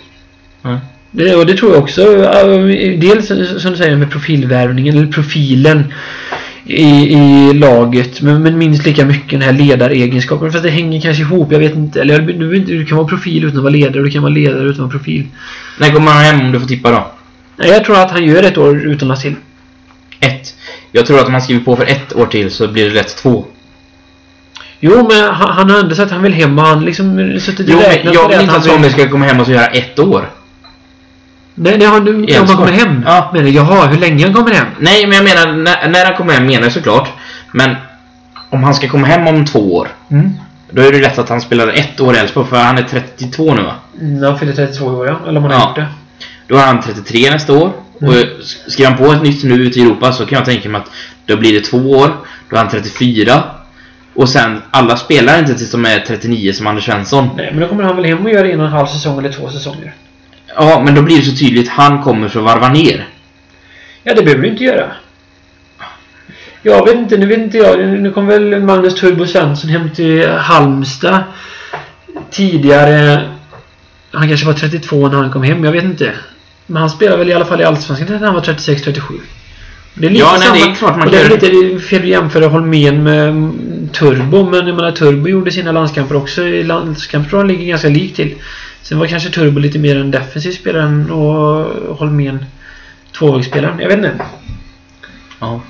Mm. Det, och det tror jag också, dels som du säger med profilvärvningen eller profilen i, i laget, men, men minst lika mycket den här ledaregenskapen. För det hänger kanske ihop, jag vet inte. Eller nu, du kan vara profil utan att vara ledare, du kan vara ledare utan att vara profil. När kommer han hem om du får tippa då? Jag tror att han gör ett år utomlands till. Ett. Jag tror att om han skriver på för ett år till så blir det rätt två. Jo, men han, han har ändå sagt att han vill hemma. Han liksom suttit i räknat. Jag vill inte att Sonny ska komma hem och så göra ett år. Nej, nej, han, om han kommer hem. Ja. Men jaha, hur länge han kommer hem? Nej, men jag menar, när, när han kommer hem menar jag såklart. Men om han ska komma hem om två år, mm. då är det rätt att han spelar ett år i Elfsborg. För han är trettiotvå nu va? Ja, för det är trettiotvå år, ja. Eller om han har ja. gjort det. Då är han trettiotre nästa år. Mm. Och skriver han på ett nytt nu ute i Europa så kan jag tänka mig att då blir det två år. Då är han trettiofyra. Och sen, alla spelar inte tills de är trettionio som Anders Svensson. Nej, men då kommer han väl hem och göra en och en halv säsong eller två säsonger. Ja, men då blir det så tydligt han kommer för att varva ner. Ja, det behöver du inte göra. Jag vet inte, nu vet inte jag. Nu kommer väl Magnus Turbo Svensson hem till Halmstad tidigare. Han kanske var trettiotvå när han kom hem, jag vet inte. Men han spelar väl i alla fall i Allsvenskan när han var trettiosex trettiosju. Det är lite ja, samma, nej, det är klart man det är lite fel att jämföra Holmén med Turbo. Men jag menar, Turbo gjorde sina landskamper också. Landskampsplanen ligger ganska lik till. Sen var kanske Turbo lite mer en defensiv spelaren och Holmén tvåvägsspelaren, jag vet inte. Ja.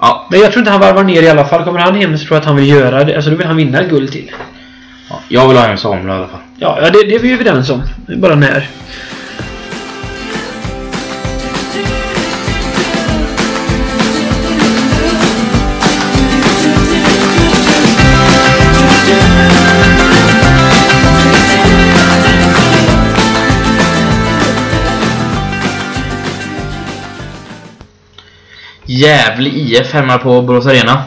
Ja. Men jag tror inte han varvar ner i alla fall. Kommer han hem så tror jag att han vill göra det. Alltså då vill han vinna ett guld till. Ja, jag vill ha en samla i alla fall. Ja, ja, det, det är vi ju överens om. Det är bara när. Jävlig I F hemma på Borås Arena.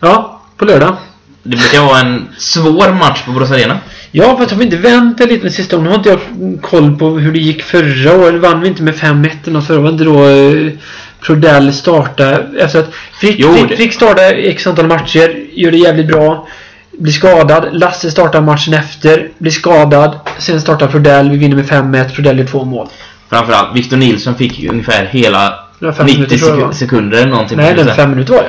Ja, på lördag. Det brukar vara en svår match på Borås Arena. Ja, fast har vi inte väntat lite med sista gången. Nu har inte jag koll på hur det gick förra året. Vann vi inte med fem ett och förra var inte då eh, Prodell starta efter att Frick, jo, Frick, Frick startade x antal matcher, gör det jävligt bra, blir skadad. Lasse startar matchen efter, blir skadad. Sen startar Prodell, vi vinner med fem ett. Prodell gör två mål. Framförallt Victor Nilsson fick ungefär hela nittio sekunder eller någonting. Nej, den fem minuter var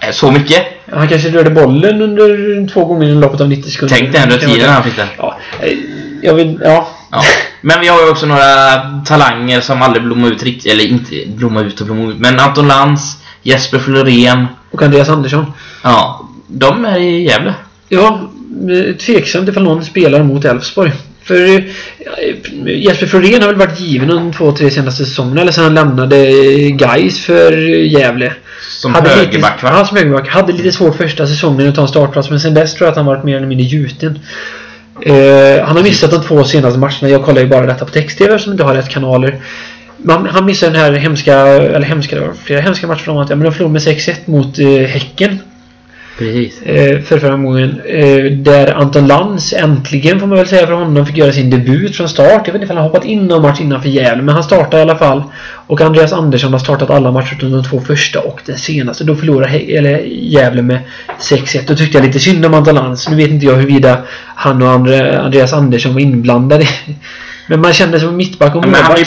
det. Så mycket. Han kanske rörde bollen under två gånger i loppet av nittio sekunder. Tänk dig ändå tiden han fick den. Ja. Jag vill, ja. Ja. Men vi har ju också några talanger som aldrig blommar ut riktigt. Eller inte blommar ut och blommar ut. Men Anton Lantz, Jesper Florén och Andreas Andersson. Ja, de är i Gävle. Ja, tveksamt ifall någon spelar mot Elfsborg. För Jesper Florén har väl varit given de två, tre senaste säsongerna. Eller sen han lämnade Gais för Gävle som hade högerback, lite, va? Ja, som högerback. Hade lite svårt första säsongen att ta en startplats. Men sen dess tror jag att han varit mer eller mindre gjuten. eh, Han har missat de två senaste matcherna. Jag kollar ju bara detta på text-tv som inte har rätt kanaler. Man, han missade den här hemska, eller hemska, det var flera hemska matcher från att, ja, men de förlorade med sex ett mot eh, Häcken. Precis. För förra gången där Anton Lantz äntligen, får man väl säga för honom, fick göra sin debut från start. Jag vet inte om han hoppat in någon match innanför Gävle, men han startade i alla fall. Och Andreas Andersson har startat alla matcher utom de två första och den senaste. Då förlorade Gävle med sex ett. Då tyckte jag lite synd om Anton Lantz. Nu vet inte jag huruvida han och Andreas Andersson var inblandade. Men man kände sig mittback och målback. Ja, men han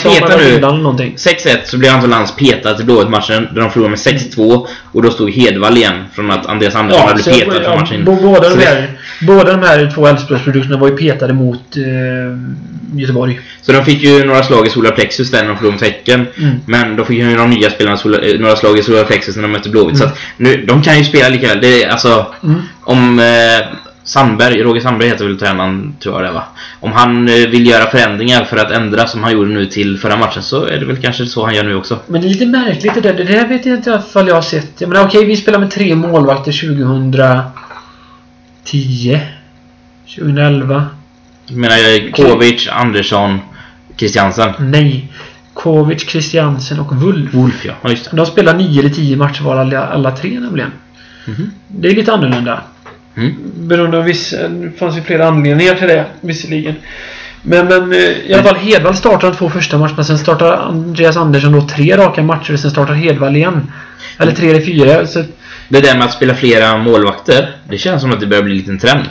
blir petad nu. sex ett så blev Anton Lantz petad till blåutmatchen där de förlorade med sex två. Och då stod Hedvall igen från att Andreas Andersson ja, hade blivit petad från matchen. Ja, båda, de här, båda de här två Elfsborgsprodukterna var ju petade mot eh, Göteborg. Så de fick ju några slag i solarplexus där när de förlorade mot Häcken. Mm. Men då fick ju de nya spelarna sola, några slag i solarplexus när de mötte Blåvitt. Mm. Så att nu, de kan ju spela likaväl. Det är alltså mm. om... Eh, Sandberg, Roger Sandberg heter väl tränaren, tror jag det va. Om han vill göra förändringar för att ändra som han gjorde nu till förra matchen så är det väl kanske så han gör nu också. Men det är lite märkligt det där, det där vet jag inte i alla fall jag har sett. Jag menar okej, vi spelar med tre målvakter tjugohundratio, tjugohundraelva. Jag menar Kovic, Andersson, Kristiansen. Nej, Kovic, Kristiansen och Wulf. Wulf ja, ja just det. De spelar nio eller tio matcher var alla, alla tre nämligen. Mm-hmm. Det är lite annorlunda. Mm. Beroende av viss, det fanns ju flera anledningar till det visserligen. Men, men i alla fall Hedvall startade de två första matcherna. Sen startar Andreas Andersson då tre raka matcher. Sen startar Hedvall igen. Eller tre eller fyra så. Det där med att spela flera målvakter, det känns som att det börjar bli en liten trend.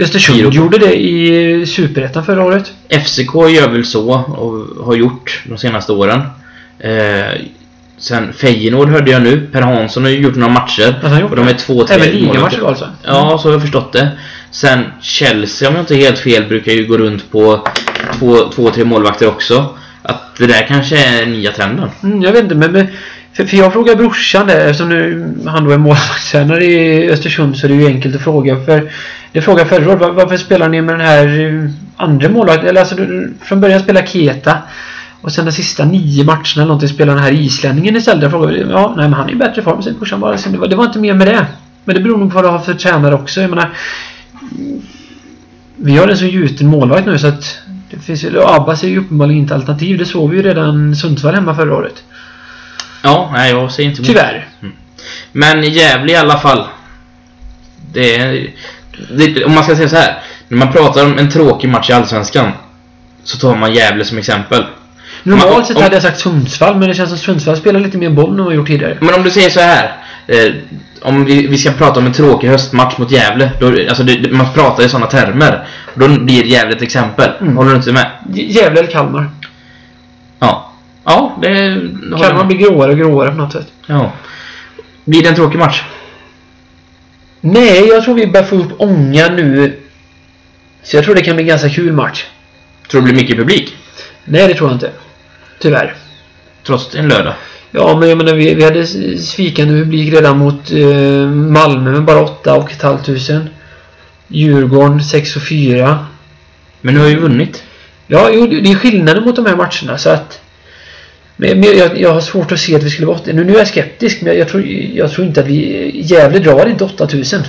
Östersund gjorde det i Superettan förra året. F C K gör väl så och har gjort de senaste åren. eh, Sen Feyenoord hörde jag nu, Per Hansson har ju gjort några matcher, alltså, gjort och de är två tre ligamatcher alltså. Mm. Ja, så har jag förstått det. Sen Chelsea, om jag inte är helt fel, brukar ju gå runt på två, två tre målvakter också. Att det där kanske är nya trenden. Mm, jag vet inte, men, men för, för jag frågar brorsan där, eftersom nu han då är målvaktstränare i Östersund, så är det ju enkelt att fråga. För det frågar förra året, var, varför spelar ni med den här andra målvakten? Eller alltså, du, från början spelar Keta. Och sen de sista nio matcherna eller någonting spelar den här islänningen istället. Jag frågade, ja, nej, men han är ju bättre i form, sin brorsan bara. Det var, det var inte mer med det. Men det beror nog på vad du har för tränare också. Jag menar, vi har en så gjuten målvakt nu så att det finns, Abbas är ju uppenbarligen inte alternativ. Det såg vi ju redan Sundsvall hemma förra året. Ja, nej, jag ser inte emot. Tyvärr. Mm. Men jävligt i alla fall. Det är, det, om man ska säga så här, när man pratar om en tråkig match i Allsvenskan så tar man Gävle som exempel. Normalt sett hade jag sagt Sundsvall, men det känns som Sundsvall spelar lite mer boll än vad man gjort tidigare. Men om du säger så här, eh, om vi, vi ska prata om en tråkig höstmatch mot Gävle, då, alltså det, man pratar i sådana termer, då blir Gävle ett exempel. Mm. Håller du inte med? Gävle eller Kalmar? Ja. Ja, det Kalmar blir gråare och gråare på något sätt. Ja. Blir det en tråkig match? Nej, jag tror vi börjar få upp ånga nu. Så jag tror det kan bli en ganska kul match. Tror du det blir mycket publik? Nej, det tror jag inte. Tyvärr. Trots en lördag. Ja, men jag menar, vi, vi hade svikande publik redan mot eh, Malmö med bara åtta och ett halvt tusen. Djurgården sex och fyra. Men nu har ju vunnit. Ja, jo, det är skillnaden mot de här matcherna. Så att, men, men jag, jag har svårt att se att vi skulle vara åtta. Nu, nu är jag skeptisk, men jag, jag, tror, jag tror inte att vi... Gävle drar inte åtta tusen.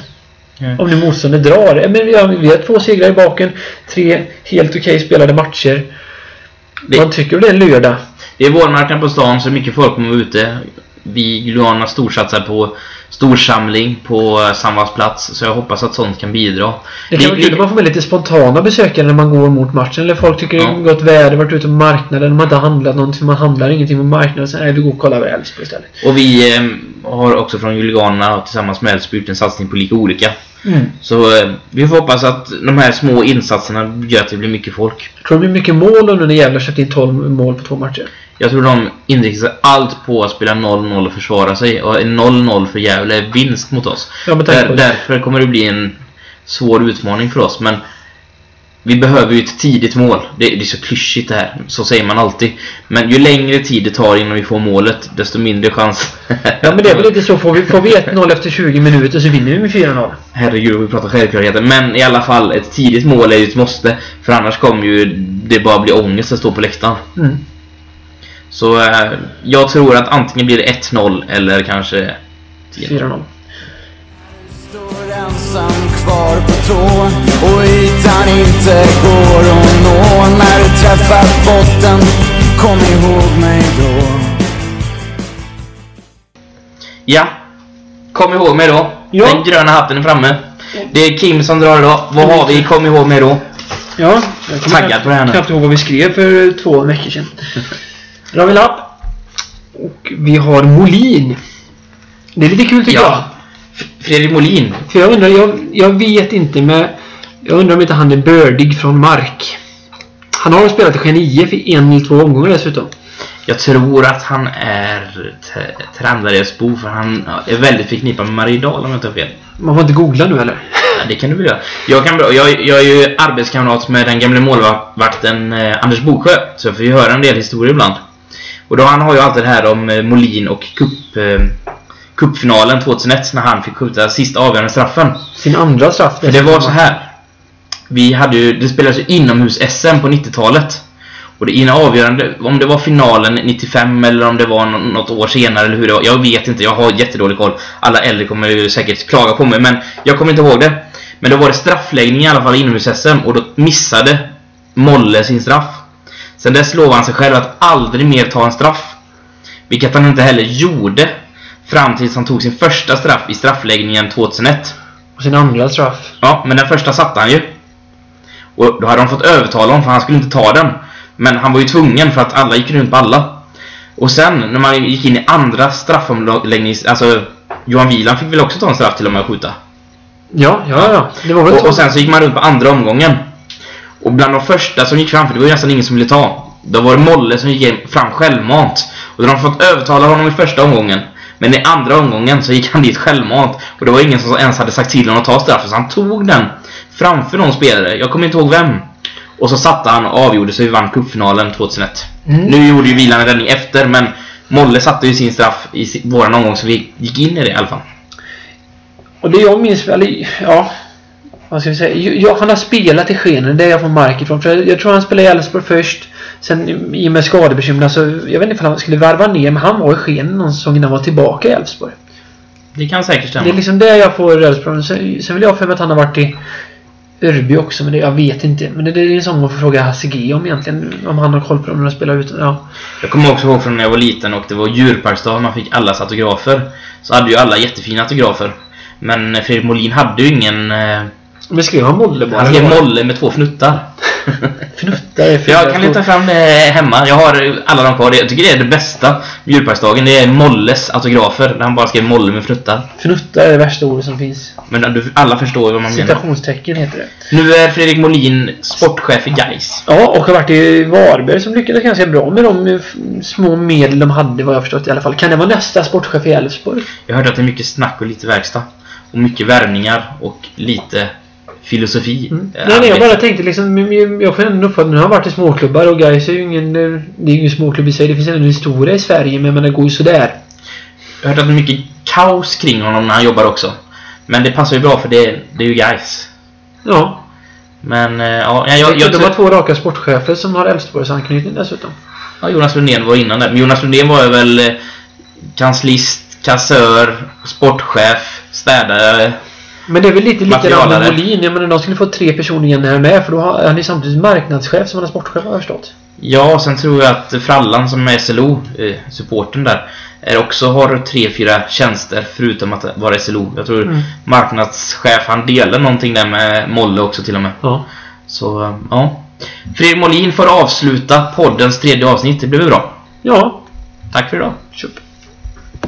Mm. Om nu motståndet drar. Men vi har, vi har två segrar i baken. Tre helt okej okay spelade matcher. Det, man tycker det är lördag. Det är vårmarknaden på stan, så mycket folk kommer ute. Vi glömmer storsatsar på storsamling på samlingsplats, så jag hoppas att sånt kan bidra. Det kan vi, vi, man får med lite spontana besökare när man går mot matchen, eller folk tycker ja. Det är gott väder, varit ute på marknaden, man har inte handlat någonting, man handlar ingenting på marknaden, så nej, vi går och kollar över Elfsborg istället. Och vi eh, har också från Juliana tillsammans med Elfsborg gjort en satsning på lika olika. Mm. Så eh, vi får hoppas att de här små insatserna gör att det blir mycket folk. Jag tror det blir mycket mål under det jävla köpt in tolv mål på två matcher. Jag tror de inriktar allt på att spela noll noll och försvara sig. Och noll noll för jävla vinst mot oss. Ja, Där, därför kommer det bli en svår utmaning för oss. Men vi behöver ju ett tidigt mål. Det, det är så klyschigt det här. Så säger man alltid. Men ju längre tid det tar innan vi får målet, desto mindre chans. Ja, men det är väl lite så. Får vi, får vi ett noll efter tjugo minuter så vinner vi med fyra noll. Herregud, vi pratar självklarheten. Men i alla fall, ett tidigt mål är ju ett måste. För annars kommer ju det bara bli ångest att stå på läktaren. Mm. Så eh, jag tror att antingen blir det ett noll eller kanske fyra noll. Står ensam kvar på tå och ytan inte går att nå. När du träffat botten, kom ihåg mig då. Ja, kom ihåg mig då. Jo. Den gröna hatten är framme. Det är Kim som drar idag. Vad har vi? Kom ihåg mig då. Ja, jag kommer taggad på det här nu. Knappt ihåg vad vi skrev för två veckor sedan. Ravilapp. Och vi har Molin. Det är lite kul tycker ja. jag. Fredrik Molin. För jag undrar, jag, jag vet inte, men jag undrar om inte han är bördig från mark. Han har spelat i Genie i en eller två omgångar dessutom. Jag tror att han är tränare i Spo, för han är väldigt förknippad med Marinella om jag inte har fel. Man får inte googla nu eller? Ja, det kan du väl göra. Jag, kan, jag, jag är ju arbetskamrat med den gamla målvakten eh, Anders Boksjö, så jag får ju höra en del historier ibland. Och då han har ju alltid det här om Molin och cup, eh, cupfinalen tjugohundraett när han fick skjuta sista avgörande straffen. Sin andra straff. Det var så här. Vi hade ju, det spelades ju inomhus-S M på nittiotalet. Och det ena avgörande, om det var finalen nittiofem eller om det var något år senare eller hur det var. Jag vet inte, jag har jättedålig koll. Alla äldre kommer ju säkert klaga på mig, men jag kommer inte ihåg det. Men då var det straffläggning i alla fall inomhus-S M, och då missade Molle sin straff. Sen dess lovade han sig själv att aldrig mer ta en straff, vilket han inte heller gjorde fram tills han tog sin första straff i straffläggningen tjugohundraett. Och sin andra straff. Ja, men den första satte han ju. Och då hade de fått övertala honom, för han skulle inte ta den. Men han var ju tvungen, för att alla gick runt på alla. Och sen när man gick in i andra straffomläggnings... Alltså, Johan Wieland fick väl också ta en straff till och med att skjuta. Ja, ja, ja. Det var väl och, och sen så gick man runt på andra omgången. Och bland de första som gick fram, för det var ju nästan ingen som ville ta, då var det Molle som gick fram självmant. Och de har fått övertala honom i första omgången. Men i andra omgången så gick han dit självmant. Och det var ingen som ens hade sagt till honom att ta straffen, så han tog den framför någon spelare. Jag kommer inte ihåg vem. Och så satte han och avgjorde sig, vi vann cupfinalen två tusen ett. Mm. Nu gjorde ju Vilan en räddning efter, men Molle satte ju sin straff i våran omgång, så vi gick in i det i alla fall. Och det jag minns väl, ja, vad ska vi säga, jag, han har spelat i skenen, det är jag får mark ifrån. För jag, jag tror han spelade i Elfsborg först, sen i och med skadebekymmer, så jag vet inte om han skulle varva ner, men han var i skenen någon säsong innan han var tillbaka i Elfsborg. Det kan säkert stämma. Det är liksom det jag får i Elfsborg. Sen, sen vill jag för mig att han har varit i Örby också, men det, jag vet inte. Men det, det är en sån man får fråga Hasse G om egentligen, om han har koll på dem när de spelar ut. Ja. Jag kommer också ihåg från när jag var liten och det var djurparksdag, man fick alla autografer. Så hade ju alla jättefina autografer. Men Fredrik Molin hade ju ingen... Men skrev han Molle bara? Han skrev Molle med två fnuttar. Fnuttar är fina. Jag kan leta fram hemma. Jag har alla de kvar. Jag tycker det är det bästa med djurparksdagen. Det är Molles autografer där han bara skrev Molle med fnuttar. Fnuttar är det värsta ordet som finns. Men du, alla förstår vad man menar. Citationstecken heter det. Nu är Fredrik Molin sportchef i Gais. Ja, och har varit i Varberg som lyckades ganska bra med de små medel de hade, vad jag förstått i alla fall. Kan det vara nästa sportchef i Elfsborg? Jag hörde att det är mycket snack och lite verkstad. Och mycket värvningar och lite filosofi. Mm. Nej, nej, jag bara tänkte liksom, jag får ändå för nu har varit i småklubbar och Gais är ju ingen, det är ju småklubb i sig. Det finns en historia i Sverige, men man går ju så där. Jag hörde att det är mycket kaos kring honom när han jobbar också. Men det passar ju bra för det, det är ju Gais. Ja. Men ja, jag, jag, jag det var så... två raka sportchefer som har Elfsborgs anknytning dessutom. Ja, Jonas Lundén var innan där. Men Jonas Lundén var väl kanslist, kassör, sportchef, städare. Men det är väl lite likadant med Molin. Jag menar, de skulle få tre personer igen här med, för då har han ju samtidigt marknadschef som han är sportchef, har förstått. Ja, sen tror jag att Frallan som är S L O-supporten där är också har tre, fyra tjänster förutom att vara S L O. Jag tror mm. marknadschef, han delar någonting där med Molle också till och med. Ja. Så, ja. Fredrik Molin får avsluta poddens tredje avsnitt. Det blev bra. Ja. Tack för idag. Köp.